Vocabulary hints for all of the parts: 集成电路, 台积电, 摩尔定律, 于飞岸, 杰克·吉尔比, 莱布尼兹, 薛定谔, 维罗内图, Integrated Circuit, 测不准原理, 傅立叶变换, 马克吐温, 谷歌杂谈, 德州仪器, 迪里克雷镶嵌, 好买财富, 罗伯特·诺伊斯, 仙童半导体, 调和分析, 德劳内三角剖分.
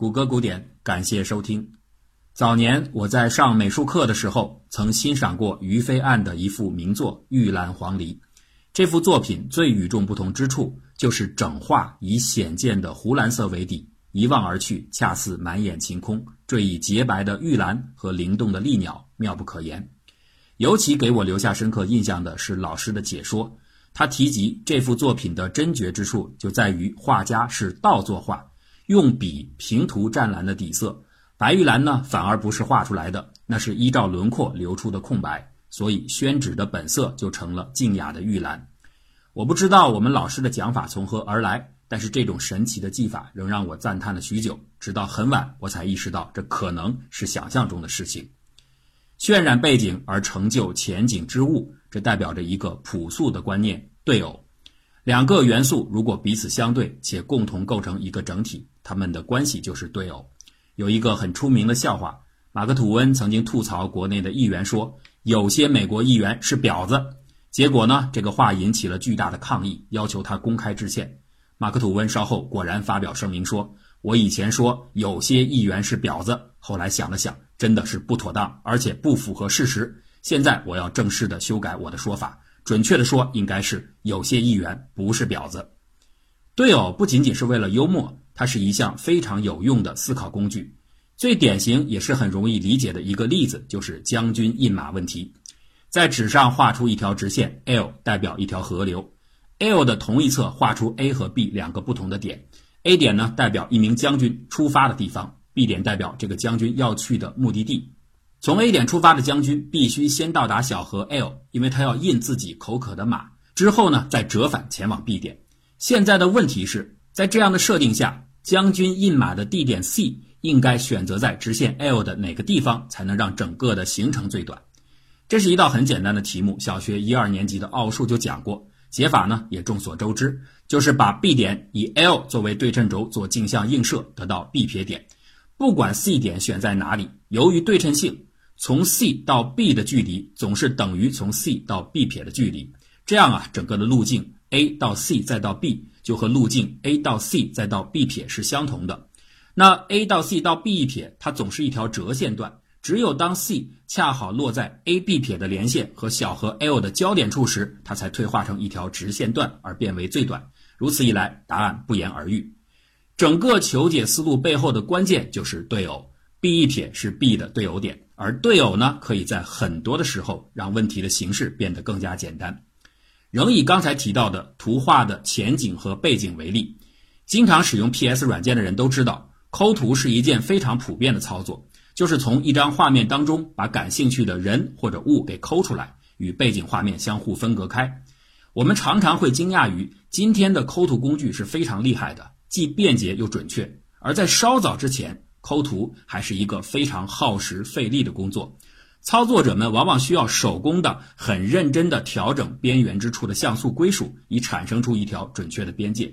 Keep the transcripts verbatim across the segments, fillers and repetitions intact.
谷歌古典，感谢收听。早年我在上美术课的时候，曾欣赏过于飞岸的一幅名作《玉兰黄鹂》。这幅作品最与众不同之处，就是整画以显见的湖蓝色为底，一望而去，恰似满眼晴空，缀以洁白的玉兰和灵动的丽鸟，妙不可言。尤其给我留下深刻印象的是老师的解说，他提及这幅作品的真绝之处，就在于画家是倒作画，用笔平涂湛蓝的底色，白玉兰呢反而不是画出来的，那是依照轮廓留出的空白，所以宣纸的本色就成了静雅的玉兰。我不知道我们老师的讲法从何而来，但是这种神奇的技法仍让我赞叹了许久，直到很晚我才意识到这可能是想象中的事情。渲染背景而成就前景之物，这代表着一个朴素的观念，对偶。两个元素如果彼此相对且共同构成一个整体，它们的关系就是对偶。有一个很出名的笑话，马克吐温曾经吐槽国内的议员说，有些美国议员是婊子。结果呢，这个话引起了巨大的抗议，要求他公开致歉。马克吐温稍后果然发表声明说，我以前说有些议员是婊子，后来想了想，真的是不妥当，而且不符合事实。现在我要正式的修改我的说法，准确的说应该是有些议员不是婊子。对偶不仅仅是为了幽默，它是一项非常有用的思考工具。最典型也是很容易理解的一个例子，就是将军印马问题。在纸上画出一条直线 L， 代表一条河流。L 的同一侧画出 A 和 B 两个不同的点。A 点呢代表一名将军出发的地方， B 点代表这个将军要去的目的地。从 A 点出发的将军必须先到达小河 L， 因为他要印自己口渴的马，之后呢再折返前往 B 点。现在的问题是，在这样的设定下，将军印马的地点 C 应该选择在直线 L 的哪个地方，才能让整个的行程最短？这是一道很简单的题目，小学一二年级的奥数就讲过，解法呢也众所周知，就是把 B 点以 L 作为对称轴做镜像映射，得到 B 撇点。不管 C 点选在哪里，由于对称性，从 C 到 B 的距离总是等于从 C 到 B 撇的距离。这样啊，整个的路径 A 到 C 再到 B 就和路径 A 到 C 再到 B 撇是相同的。那 A 到 C 到 B 一撇它总是一条折线段，只有当 C 恰好落在 A B 撇的连线和小和 L 的交点处时，它才退化成一条直线段而变为最短。如此一来，答案不言而喻。整个求解思路背后的关键就是对偶， B 一撇是 B 的对偶点，而对偶呢可以在很多的时候让问题的形式变得更加简单。仍以刚才提到的图画的前景和背景为例，经常使用 P S 软件的人都知道，抠图是一件非常普遍的操作，就是从一张画面当中把感兴趣的人或者物给抠出来，与背景画面相互分隔开。我们常常会惊讶于今天的抠图工具是非常厉害的，既便捷又准确。而在稍早之前，抠图还是一个非常耗时费力的工作，操作者们往往需要手工的很认真的调整边缘之处的像素归属，以产生出一条准确的边界。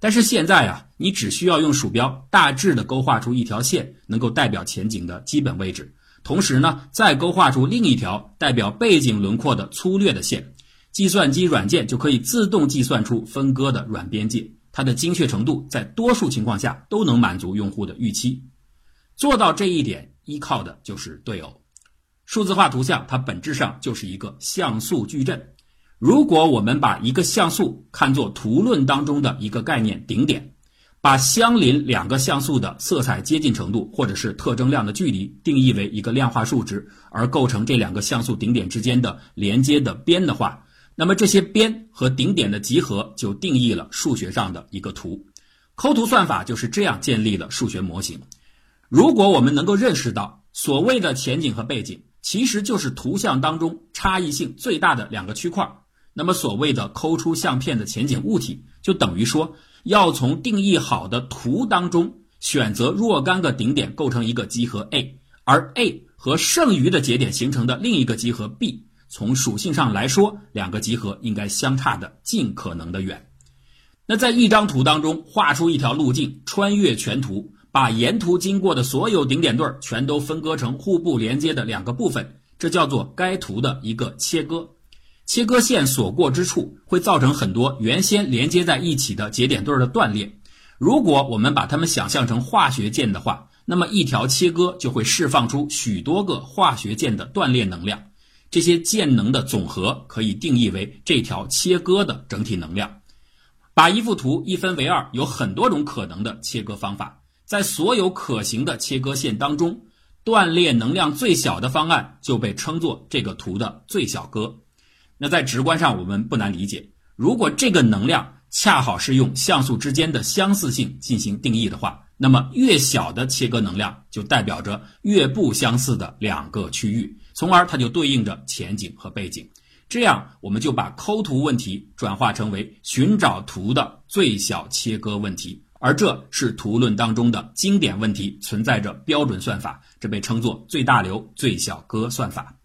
但是现在啊，你只需要用鼠标大致的勾画出一条线，能够代表前景的基本位置，同时呢，再勾画出另一条代表背景轮廓的粗略的线。计算机软件就可以自动计算出分割的软边界，它的精确程度在多数情况下都能满足用户的预期。做到这一点，依靠的就是对偶。数字化图像它本质上就是一个像素矩阵。如果我们把一个像素看作图论当中的一个概念顶点，把相邻两个像素的色彩接近程度或者是特征量的距离定义为一个量化数值，而构成这两个像素顶点之间的连接的边的话，那么这些边和顶点的集合就定义了数学上的一个图。抠图算法就是这样建立了数学模型。如果我们能够认识到所谓的前景和背景其实就是图像当中差异性最大的两个区块，那么所谓的抠出相片的前景物体，就等于说要从定义好的图当中选择若干个顶点构成一个集合 A， 而 A 和剩余的节点形成的另一个集合 B， 从属性上来说，两个集合应该相差的尽可能的远。那在一张图当中画出一条路径，穿越全图，把沿途经过的所有顶点对全都分割成互不连接的两个部分，这叫做该图的一个切割。切割线所过之处会造成很多原先连接在一起的节点对的断裂。如果我们把它们想象成化学键的话，那么一条切割就会释放出许多个化学键的断裂能量，这些键能的总和可以定义为这条切割的整体能量。把一幅图一分为二，有很多种可能的切割方法，在所有可行的切割线当中，断裂能量最小的方案就被称作这个图的最小割。那在直观上我们不难理解，如果这个能量恰好是用像素之间的相似性进行定义的话，那么越小的切割能量就代表着越不相似的两个区域，从而它就对应着前景和背景。这样我们就把抠图问题转化成为寻找图的最小切割问题，而这是图论当中的经典问题，存在着标准算法，这被称作最大流最小割算法。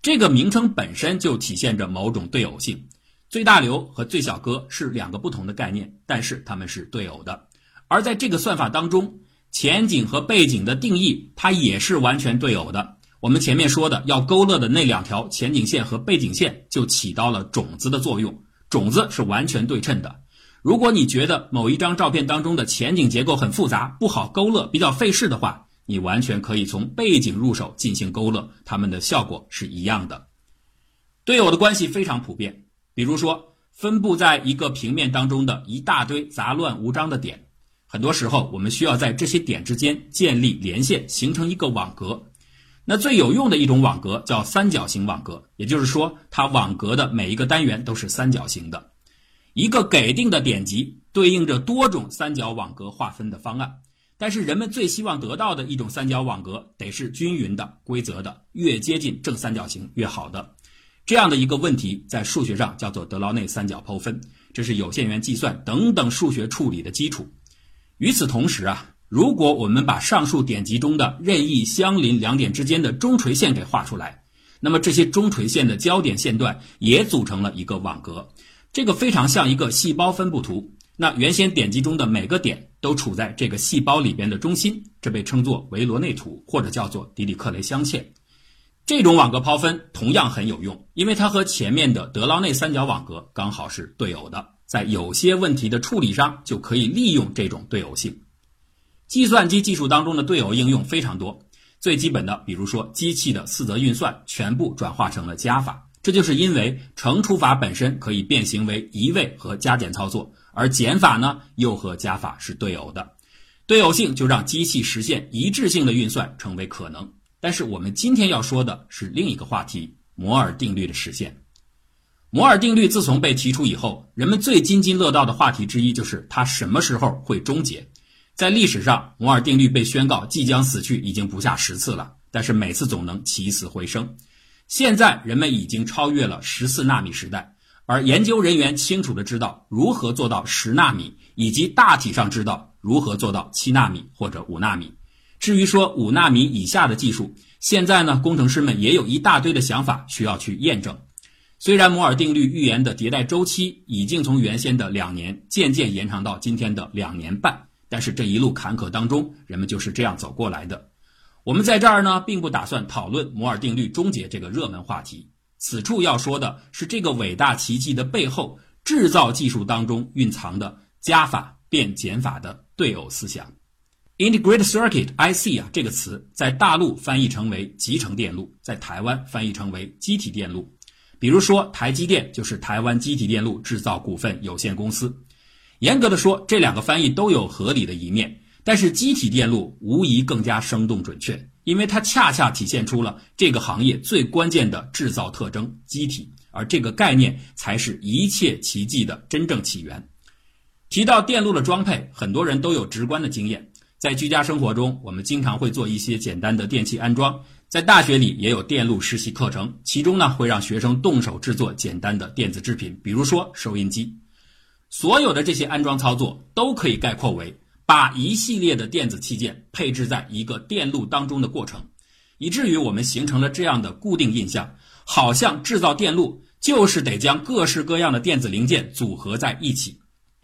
这个名称本身就体现着某种对偶性，最大流和最小割是两个不同的概念，但是它们是对偶的。而在这个算法当中，前景和背景的定义它也是完全对偶的。我们前面说的要勾勒的那两条前景线和背景线就起到了种子的作用，种子是完全对称的。如果你觉得某一张照片当中的前景结构很复杂，不好勾勒，比较费事的话，你完全可以从背景入手进行勾勒，它们的效果是一样的。对偶的关系非常普遍，比如说分布在一个平面当中的一大堆杂乱无章的点，很多时候我们需要在这些点之间建立连线，形成一个网格。那最有用的一种网格叫三角形网格，也就是说它网格的每一个单元都是三角形的。一个给定的点集对应着多种三角网格划分的方案，但是人们最希望得到的一种三角网格得是均匀的、规则的，越接近正三角形越好的。这样的一个问题在数学上叫做德劳内三角剖分，这是有限元计算等等数学处理的基础。与此同时啊，如果我们把上述点集中的任意相邻两点之间的中垂线给画出来，那么这些中垂线的交点线段也组成了一个网格，这个非常像一个细胞分布图。那原先点集中的每个点都处在这个细胞里边的中心，这被称作维罗内图，或者叫做迪里克雷镶嵌。这种网格剖分同样很有用，因为它和前面的德劳内三角网格刚好是对偶的，在有些问题的处理上就可以利用这种对偶性。计算机技术当中的对偶应用非常多，最基本的比如说机器的四则运算全部转化成了加法，这就是因为乘除法本身可以变形为移位和加减操作，而减法呢又和加法是对偶的。对偶性就让机器实现一致性的运算成为可能。但是我们今天要说的是另一个话题，摩尔定律的实现。摩尔定律自从被提出以后，人们最津津乐道的话题之一就是它什么时候会终结。在历史上，摩尔定律被宣告即将死去已经不下十次了，但是每次总能起死回生。现在人们已经超越了十四纳米时代，而研究人员清楚地知道如何做到十纳米，以及大体上知道如何做到七纳米或者五纳米。至于说五纳米以下的技术，现在呢，工程师们也有一大堆的想法需要去验证。虽然摩尔定律预言的迭代周期已经从原先的两年渐渐延长到今天的两年半，但是这一路坎坷当中，人们就是这样走过来的。我们在这儿呢，并不打算讨论摩尔定律终结这个热门话题。此处要说的是这个伟大奇迹的背后，制造技术当中蕴藏的加法变减法的对偶思想。Integrated Circuit I C 啊这个词在大陆翻译成为集成电路，在台湾翻译成为机体电路。比如说台积电就是台湾机体电路制造股份有限公司。严格的说，这两个翻译都有合理的一面。但是机体电路无疑更加生动准确，因为它恰恰体现出了这个行业最关键的制造特征——机体，而这个概念才是一切奇迹的真正起源。提到电路的装配，很多人都有直观的经验。在居家生活中，我们经常会做一些简单的电器安装，在大学里也有电路实习课程，其中呢会让学生动手制作简单的电子制品，比如说收音机。所有的这些安装操作都可以概括为把一系列的电子器件配置在一个电路当中的过程，以至于我们形成了这样的固定印象，好像制造电路就是得将各式各样的电子零件组合在一起。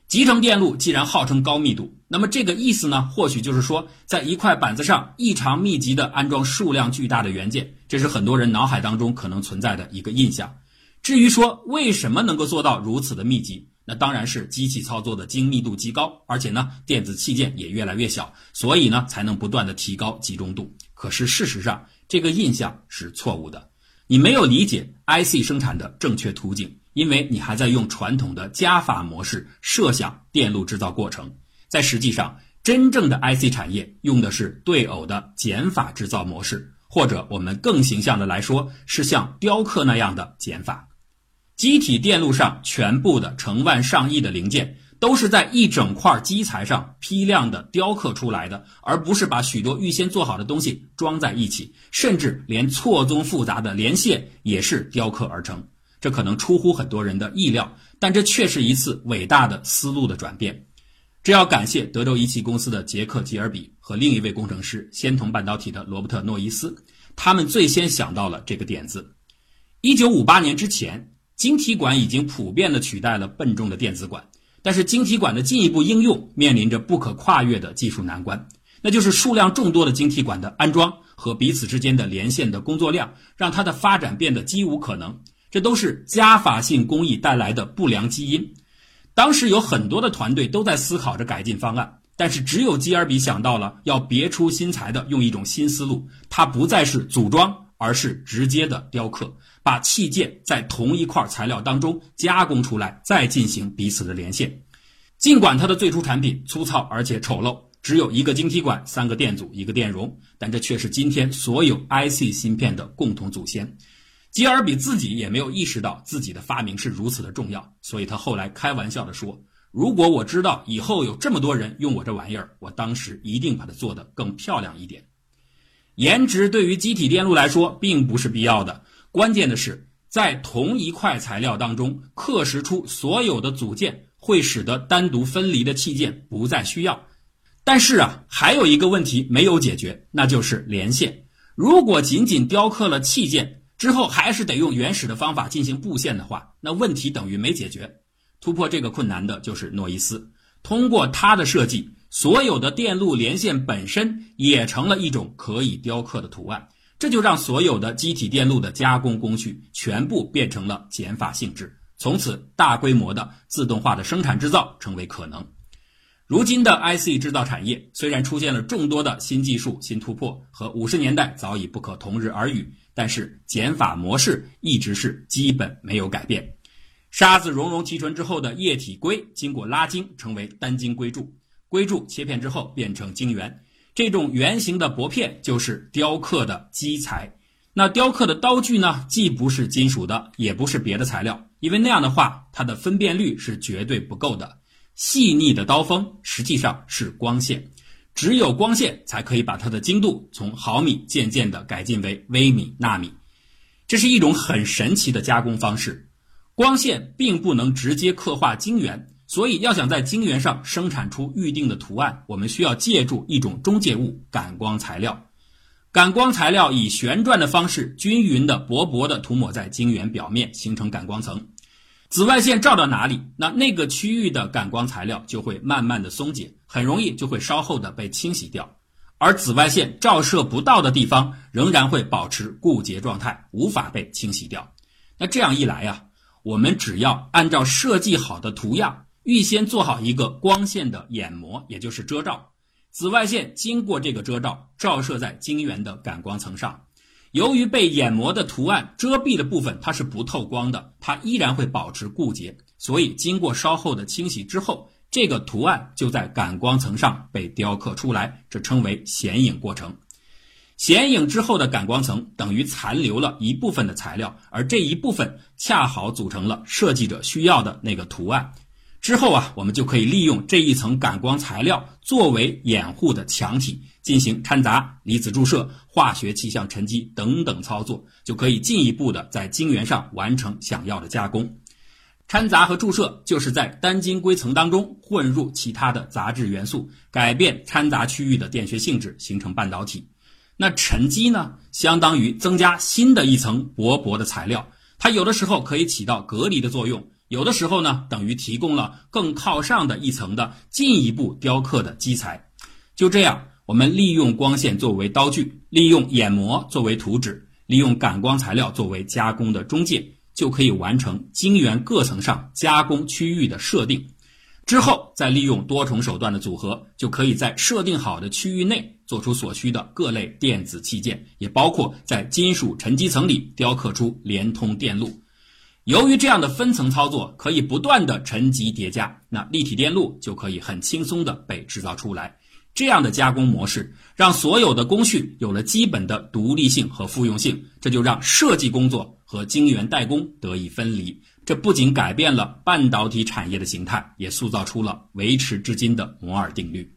集成电路既然号称高密度，那么这个意思呢，或许就是说在一块板子上异常密集地安装数量巨大的元件，这是很多人脑海当中可能存在的一个印象。至于说为什么能够做到如此的密集，那当然是机器操作的精密度极高，而且呢电子器件也越来越小，所以呢才能不断的提高集中度。可是事实上这个印象是错误的，你没有理解 I C 生产的正确途径，因为你还在用传统的加法模式设想电路制造过程。在实际上真正的 I C 产业用的是对偶的减法制造模式，或者我们更形象的来说是像雕刻那样的减法。机体电路上全部的成万上亿的零件都是在一整块基材上批量的雕刻出来的，而不是把许多预先做好的东西装在一起，甚至连错综复杂的连线也是雕刻而成。这可能出乎很多人的意料，但这却是一次伟大的思路的转变。这要感谢德州仪器公司的杰克·吉尔比和另一位工程师仙童半导体的罗伯特·诺伊斯，他们最先想到了这个点子。一九五八年之前，晶体管已经普遍地取代了笨重的电子管，但是晶体管的进一步应用面临着不可跨越的技术难关，那就是数量众多的晶体管的安装和彼此之间的连线的工作量，让它的发展变得几无可能。这都是加法性工艺带来的不良基因。当时有很多的团队都在思考着改进方案，但是只有基尔比想到了要别出心裁的用一种新思路，它不再是组装，而是直接的雕刻，把器件在同一块材料当中加工出来，再进行彼此的连线。尽管它的最初产品粗糙而且丑陋，只有一个晶体管、三个电阻、一个电容，但这却是今天所有 I C 芯片的共同祖先。吉尔比自己也没有意识到自己的发明是如此的重要，所以他后来开玩笑地说，如果我知道以后有这么多人用我这玩意儿，我当时一定把它做得更漂亮一点。颜值对于机体电路来说并不是必要的，关键的是在同一块材料当中刻蚀出所有的组件，会使得单独分离的器件不再需要。但是啊，还有一个问题没有解决，那就是连线。如果仅仅雕刻了器件之后还是得用原始的方法进行布线的话，那问题等于没解决。突破这个困难的就是诺伊斯，通过他的设计，所有的电路连线本身也成了一种可以雕刻的图案，这就让所有的机体电路的加工工序全部变成了减法性质，从此大规模的自动化的生产制造成为可能。如今的 I C 制造产业虽然出现了众多的新技术、新突破，和五十年代早已不可同日而语，但是减法模式一直是基本没有改变。沙子熔融提纯之后的液体硅经过拉晶成为单晶硅柱，硅柱切片之后变成晶圆，这种圆形的薄片就是雕刻的基材。那雕刻的刀具呢，既不是金属的，也不是别的材料，因为那样的话它的分辨率是绝对不够的。细腻的刀锋实际上是光线，只有光线才可以把它的精度从毫米渐渐地改进为微米、纳米。这是一种很神奇的加工方式。光线并不能直接刻画晶圆，所以要想在晶圆上生产出预定的图案，我们需要借助一种中介物——感光材料。感光材料以旋转的方式均匀地薄薄地涂抹在晶圆表面，形成感光层。紫外线照到哪里，那那个区域的感光材料就会慢慢地松解，很容易就会稍后地被清洗掉。而紫外线照射不到的地方仍然会保持固结状态，无法被清洗掉。那这样一来啊，我们只要按照设计好的图样预先做好一个光线的掩膜，也就是遮罩，紫外线经过这个遮罩照射在晶圆的感光层上，由于被掩膜的图案遮蔽的部分它是不透光的，它依然会保持固结，所以经过稍后的清洗之后，这个图案就在感光层上被雕刻出来，这称为显影过程。显影之后的感光层等于残留了一部分的材料，而这一部分恰好组成了设计者需要的那个图案。之后啊，我们就可以利用这一层感光材料作为掩护的墙体，进行掺杂、离子注射、化学气象沉积等等操作，就可以进一步的在晶圆上完成想要的加工。掺杂和注射就是在单晶硅层当中混入其他的杂质元素，改变掺杂区域的电学性质，形成半导体。那沉积呢，相当于增加新的一层薄薄的材料，它有的时候可以起到隔离的作用，有的时候呢，等于提供了更靠上的一层的进一步雕刻的基材。就这样，我们利用光线作为刀具，利用眼膜作为图纸，利用感光材料作为加工的中介，就可以完成晶圆各层上加工区域的设定，之后再利用多重手段的组合，就可以在设定好的区域内做出所需的各类电子器件，也包括在金属沉积层里雕刻出连通电路。由于这样的分层操作可以不断的沉积叠加，那立体电路就可以很轻松的被制造出来。这样的加工模式让所有的工序有了基本的独立性和复用性，这就让设计工作和晶圆代工得以分离。这不仅改变了半导体产业的形态，也塑造出了维持至今的摩尔定律。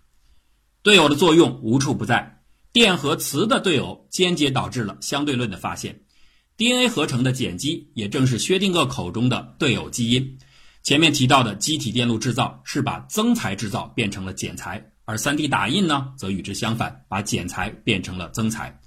对偶的作用无处不在，电和磁的对偶间接导致了相对论的发现。D N A 合成的碱基也正是薛定谔口中的对偶基因。前面提到的机体电路制造是把增材制造变成了减材，而 三 D 打印呢，则与之相反，把减材变成了增材。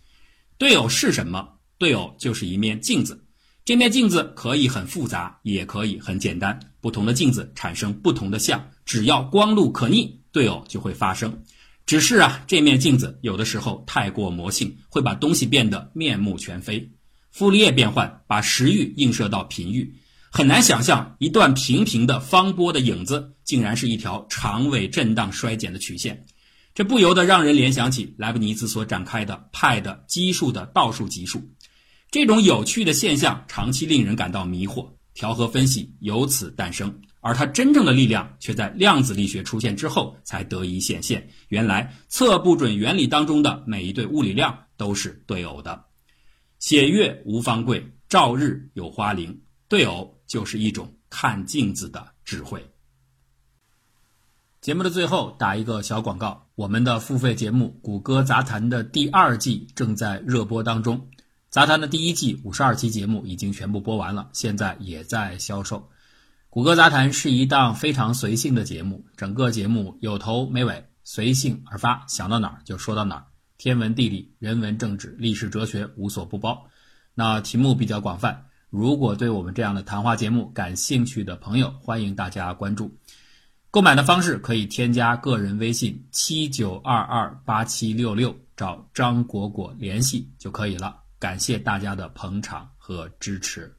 对偶是什么？对偶就是一面镜子。这面镜子可以很复杂，也可以很简单，不同的镜子产生不同的像，只要光路可逆，对偶就会发生。只是啊，这面镜子有的时候太过魔性，会把东西变得面目全非。傅立叶变换把时域映射到频域，很难想象一段平平的方波的影子竟然是一条长尾震荡衰减的曲线，这不由得让人联想起莱布尼兹所展开的派的基数的倒数级数。这种有趣的现象长期令人感到迷惑，调和分析由此诞生，而它真正的力量却在量子力学出现之后才得以显现。原来测不准原理当中的每一对物理量都是对偶的。写月无方贵，照日有花翎，对偶就是一种看镜子的智慧。节目的最后打一个小广告，我们的付费节目《谷歌杂谈》的第二季正在热播当中，杂谈的第一季五十二期节目已经全部播完了，现在也在销售。《谷歌杂谈》是一档非常随性的节目，整个节目有头没尾，随性而发，想到哪儿就说到哪儿，天文地理、人文政治、历史哲学无所不包。那题目比较广泛，如果对我们这样的谈话节目感兴趣的朋友，欢迎大家关注。购买的方式可以添加个人微信七九二二八七六六，找张果果联系就可以了。感谢大家的捧场和支持。